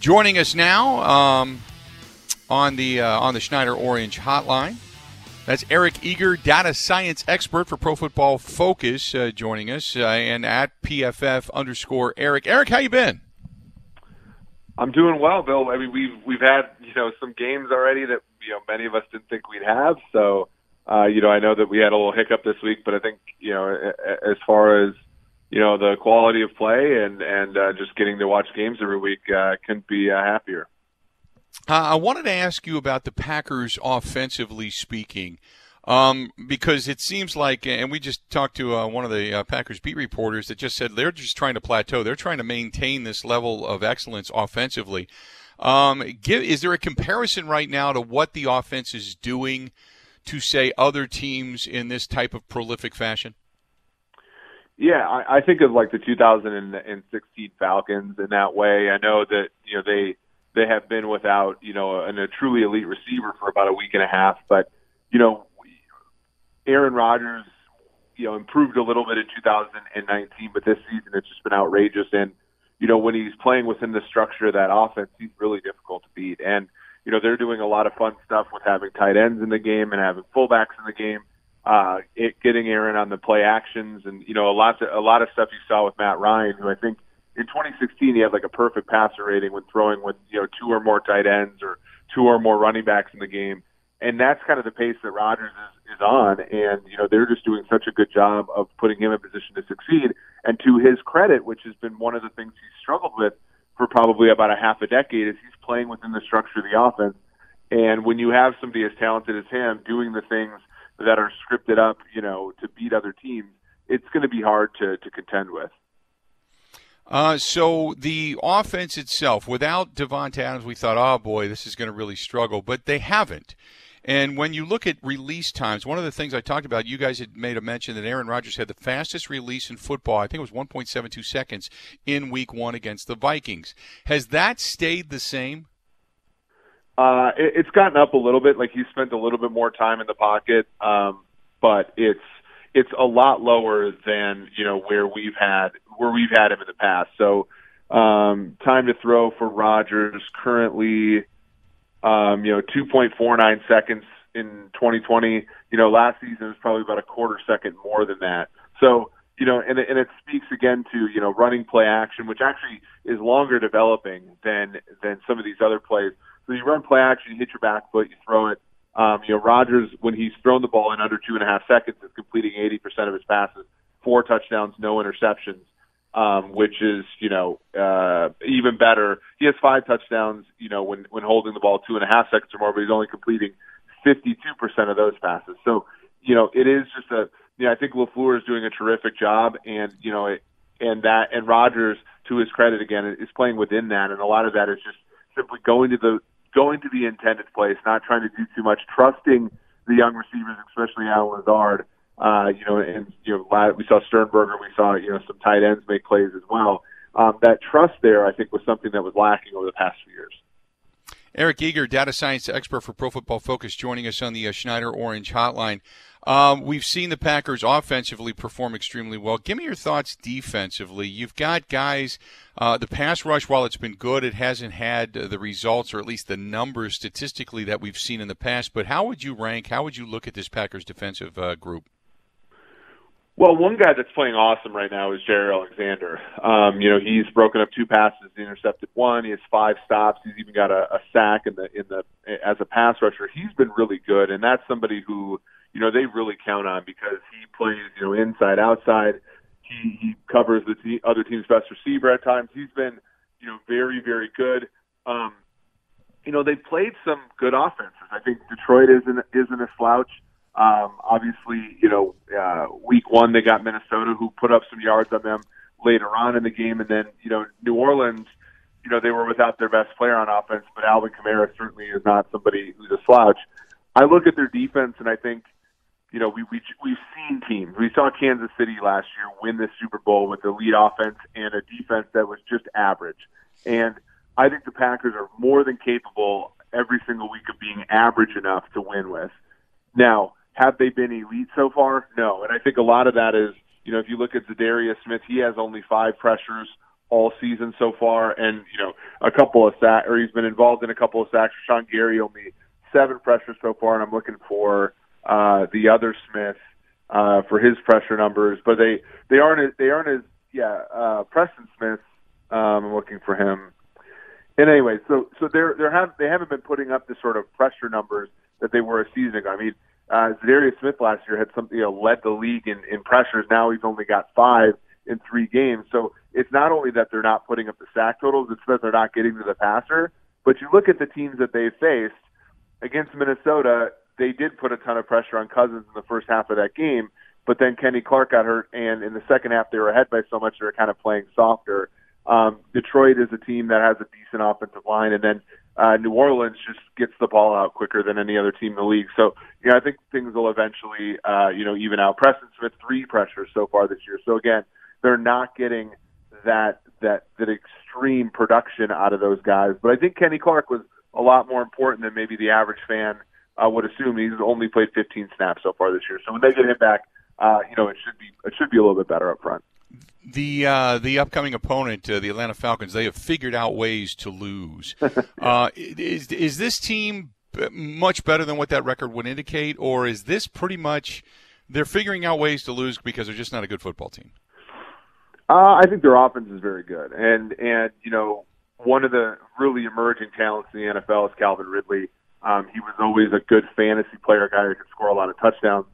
Joining us now on the Schneider Orange Hotline, that's Eric Eager, data science expert for Pro Football Focus, joining us, and at @PFF_Eric. Eric, how you been? I'm doing well, Bill. I mean, we've had some games already that many of us didn't think we'd have. So I know that we had a little hiccup this week, but I think as far as the quality of play and just getting to watch games every week couldn't be happier. I wanted to ask you about the Packers offensively speaking, because it seems like, and we just talked to one of the Packers beat reporters that just said they're just trying to plateau. They're trying to maintain this level of excellence offensively. Is there a comparison right now to what the offense is doing to, say, other teams in this type of prolific fashion? Yeah, I think of like the 2016 Falcons in that way. I know that they have been without a truly elite receiver for about a week and a half, but Aaron Rodgers improved a little bit in 2019, but this season it's just been outrageous. And when he's playing within the structure of that offense, he's really difficult to beat. And they're doing a lot of fun stuff with having tight ends in the game and having fullbacks in the game. Getting Aaron on the play actions and, a lot of stuff you saw with Matt Ryan, who I think in 2016 he had like a perfect passer rating when throwing with, two or more tight ends or two or more running backs in the game. And that's kind of the pace that Rodgers is on. And, they're just doing such a good job of putting him in a position to succeed. And to his credit, which has been one of the things he's struggled with for probably about a half a decade, is he's playing within the structure of the offense. And when you have somebody as talented as him doing the things that are scripted up, to beat other teams, it's going to be hard to contend with. So the offense itself, without Devonta Adams, we thought, oh boy, this is going to really struggle, but they haven't. And when you look at release times, one of the things I talked about, you guys had made a mention that Aaron Rodgers had the fastest release in football. I think it was 1.72 seconds in week one against the Vikings. Has that stayed the same? It's gotten up a little bit. Like, he spent a little bit more time in the pocket, but it's a lot lower than where we've had him in the past. So time to throw for Rodgers currently, 2.49 seconds in 2020. Last season was probably about a quarter second more than that. So and it speaks again to running play action, which actually is longer developing than some of these other plays. So you run play action, you hit your back foot, you throw it. Rodgers, when he's thrown the ball in under 2.5 seconds, is completing 80% of his passes, 4 touchdowns, no interceptions, which is, even better. He has 5 touchdowns, when holding the ball 2.5 seconds or more, but he's only completing 52% of those passes. So, it is just I think LaFleur is doing a terrific job, and, and Rodgers, to his credit again, is playing within that, and a lot of that is just simply going to the intended place, not trying to do too much, trusting the young receivers, especially Alan Lazard. We saw Sternberger, we saw some tight ends make plays as well. That trust there, I think, was something that was lacking over the past few years. Eric Eager, data science expert for Pro Football Focus, joining us on the Schneider Orange Hotline. We've seen the Packers offensively perform extremely well. Give me your thoughts defensively. You've got guys, the pass rush, while it's been good, it hasn't had the results or at least the numbers statistically that we've seen in the past. But how would you look at this Packers defensive group? Well, one guy that's playing awesome right now is Jerry Alexander. He's broken up 2 passes, intercepted 1. He has 5 stops. He's even got a sack in the as a pass rusher. He's been really good, and that's somebody who they really count on because he plays inside, outside. He covers other team's best receiver at times. He's been very, very good. They played some good offenses. I think Detroit isn't a slouch. Obviously, week one they got Minnesota, who put up some yards on them later on in the game, and then New Orleans you know, they were without their best player on offense, but Alvin Kamara certainly is not somebody who's a slouch. I look at their defense, and I think, you know, we've seen teams. We saw Kansas City last year win the Super Bowl with the lead offense and a defense that was just average. And I think the Packers are more than capable every single week of being average enough to win with. Now, have they been elite so far? No. And I think a lot of that is, you know, if you look at Za'Darius Smith, he has only 5 pressures all season so far, and, you know, a couple of sacks, or he's been involved in a couple of sacks. Rashan Gary only 7 pressures so far, and I'm looking for the other Smith for his pressure numbers, but they aren't as Preston Smith. I'm looking for him. And anyway, so they haven't been putting up the sort of pressure numbers that they were a season ago. I mean, Za'Darius Smith last year had something, you know, led the league in pressures. Now he's only got 5 in 3 games. So it's not only that they're not putting up the sack totals, it's that they're not getting to the passer. But you look at the teams that they faced against Minnesota, they did put a ton of pressure on Cousins in the first half of that game, but then Kenny Clark got hurt, and in the second half they were ahead by so much they were kind of playing softer. Detroit is a team that has a decent offensive line, and then New Orleans just gets the ball out quicker than any other team in the league. So, you know, I think things will eventually, even out. Preston Smith, 3 pressures so far this year. So again, they're not getting that extreme production out of those guys. But I think Kenny Clark was a lot more important than maybe the average fan would assume. He's only played 15 snaps so far this year. So when they get him back, it should be a little bit better up front. The upcoming opponent, the Atlanta Falcons, they have figured out ways to lose. Is this team much better than what that record would indicate, or is this pretty much they're figuring out ways to lose because they're just not a good football team? I think their offense is very good, and you know, one of the really emerging talents in the NFL is Calvin Ridley. He was always a good fantasy player, a guy who could score a lot of touchdowns,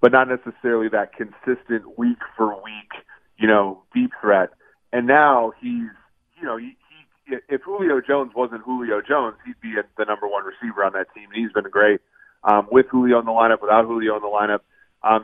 but not necessarily that consistent week for week, you know, deep threat. And now he's, you know, he if Julio Jones wasn't Julio Jones, he'd be the number one receiver on that team. And he's been great with Julio in the lineup, without Julio in the lineup.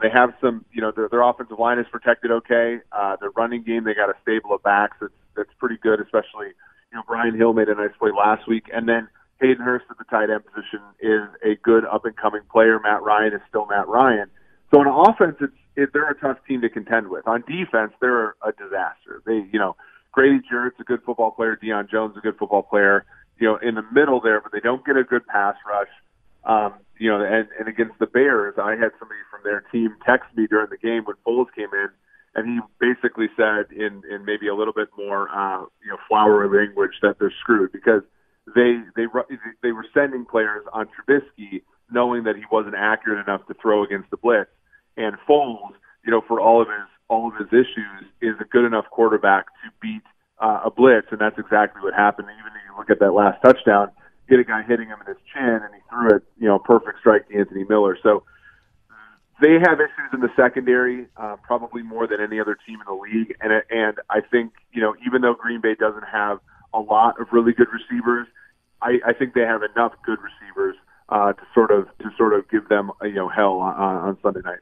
They have some, you know, their offensive line is protected okay. Their running game, they got a stable of backs that's pretty good, especially, you know, Brian Hill made a nice play last week. And then Hayden Hurst at the tight end position is a good up-and-coming player. Matt Ryan is still Matt Ryan. So on offense, they're a tough team to contend with. On defense, they're a disaster. They, you know, Grady Jarrett's a good football player. Deion Jones is a good football player. You know, in the middle there, but they don't get a good pass rush. You know, and against the Bears, I had somebody from their team text me during the game when Foles came in, and he basically said in maybe a little bit more flowery language that they're screwed because they were sending players on Trubisky knowing that he wasn't accurate enough to throw against the blitz. And Foles, you know, for all of his issues, is a good enough quarterback to beat a blitz, and that's exactly what happened. And even if you look at that last touchdown, you get a guy hitting him in his chin, and he threw it, you know, perfect strike to Anthony Miller. So they have issues in the secondary, probably more than any other team in the league. And I think, you know, even though Green Bay doesn't have a lot of really good receivers, I think they have enough good receivers to sort of give them, you know, hell on Sunday night.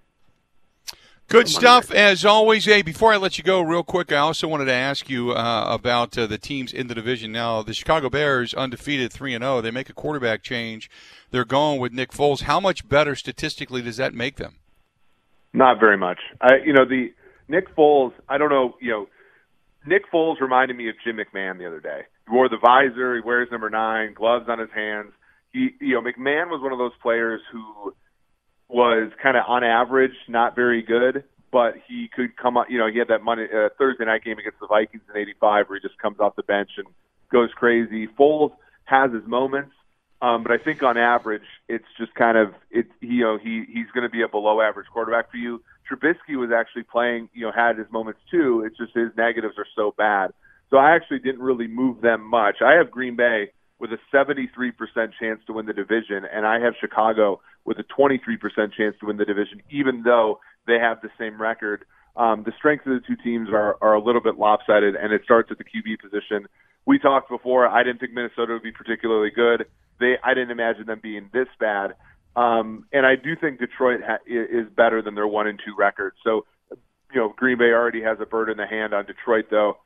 Good stuff, as always. Hey, before I let you go real quick, I also wanted to ask you about the teams in the division now. The Chicago Bears, undefeated 3-0. They make a quarterback change. They're going with Nick Foles. How much better statistically does that make them? Not very much. The Nick Foles, I don't know, you know, Nick Foles reminded me of Jim McMahon the other day. He wore the visor. He wears number 9, gloves on his hands. McMahon was one of those players who was kind of on average, not very good, but he could come up. You know, he had that Thursday night game against the Vikings in '85 where he just comes off the bench and goes crazy. Foles has his moments, but I think on average, it's just kind of he's going to be a below average quarterback for you. Trubisky was actually playing, you know, had his moments too. It's just his negatives are so bad. So I actually didn't really move them much. I have Green Bay with a 73% chance to win the division, and I have Chicago with a 23% chance to win the division, even though they have the same record. The strength of the two teams are a little bit lopsided, and it starts at the QB position. We talked before. I didn't think Minnesota would be particularly good. I didn't imagine them being this bad. And I do think Detroit is better than their 1-2 record. So, you know, Green Bay already has a bird in the hand on Detroit, though.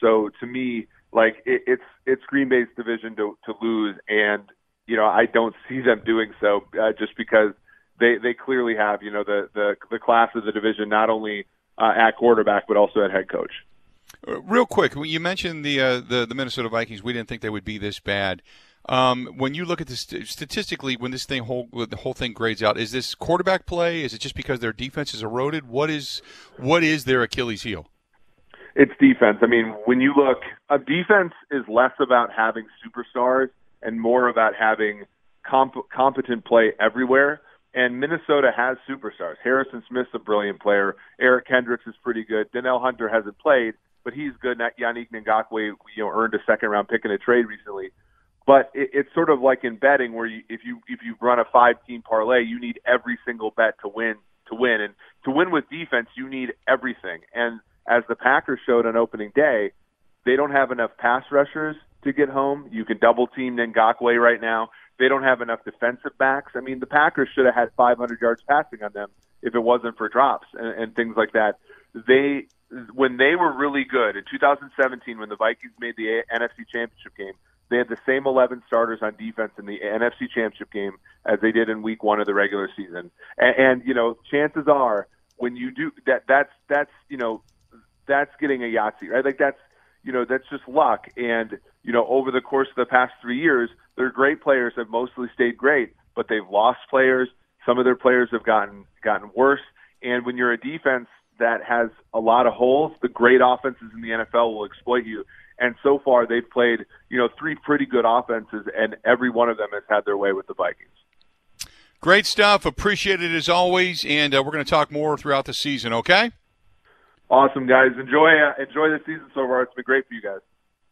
So to me, Like, it's Green Bay's division to lose, and, you know, I don't see them doing so just because they clearly have, you know, the class of the division, not only at quarterback but also at head coach. Real quick, when you mentioned the Minnesota Vikings, we didn't think they would be this bad. When you look at this statistically, when this thing the whole thing grades out, is this quarterback play? Is it just because their defense is eroded? What is their Achilles heel? It's defense. I mean, when you look, a defense is less about having superstars and more about having competent play everywhere. And Minnesota has superstars. Harrison Smith's a brilliant player. Eric Hendricks is pretty good. Denell Hunter hasn't played, but he's good. Yannick Ngakoue, you know, earned a second-round pick in a trade recently. But it's sort of like in betting, where if you run a 5-team parlay, you need every single bet to win. And to win with defense, you need everything. And as the Packers showed on opening day, they don't have enough pass rushers to get home. You can double-team Ngakoue right now. They don't have enough defensive backs. I mean, the Packers should have had 500 yards passing on them if it wasn't for drops and things like that. When they were really good, in 2017, when the Vikings made the NFC Championship game, they had the same 11 starters on defense in the NFC Championship game as they did in Week 1 of the regular season. And you know, chances are when you do that, that's getting a Yahtzee, right? Like that's just luck. And you know, over the course of the past 3 years, their great players have mostly stayed great, but they've lost players. Some of their players have gotten worse. And when you're a defense that has a lot of holes, the great offenses in the NFL will exploit you. And so far, they've played, you know, 3 pretty good offenses, and every one of them has had their way with the Vikings. Great stuff. Appreciate it as always, and we're going to talk more throughout the season, okay? Awesome, guys. Enjoy the season so far. It's been great for you guys.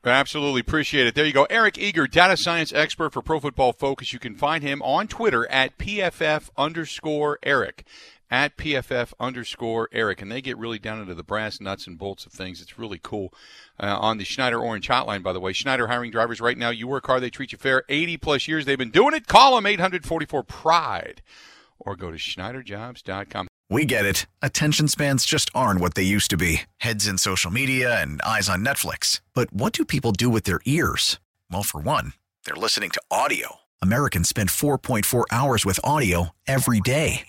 Absolutely. Appreciate it. There you go. Eric Eager, data science expert for Pro Football Focus. You can find him on Twitter at PFF_Eric. At PFF_Eric. And they get really down into the brass nuts and bolts of things. It's really cool. On the Schneider Orange Hotline, by the way. Schneider hiring drivers right now. You work hard, they treat you fair. 80-plus years they've been doing it. Call them 844-PRIDE or go to SchneiderJobs.com. We get it. Attention spans just aren't what they used to be. Heads in social media and eyes on Netflix. But what do people do with their ears? Well, for one, they're listening to audio. Americans spend 4.4 hours with audio every day.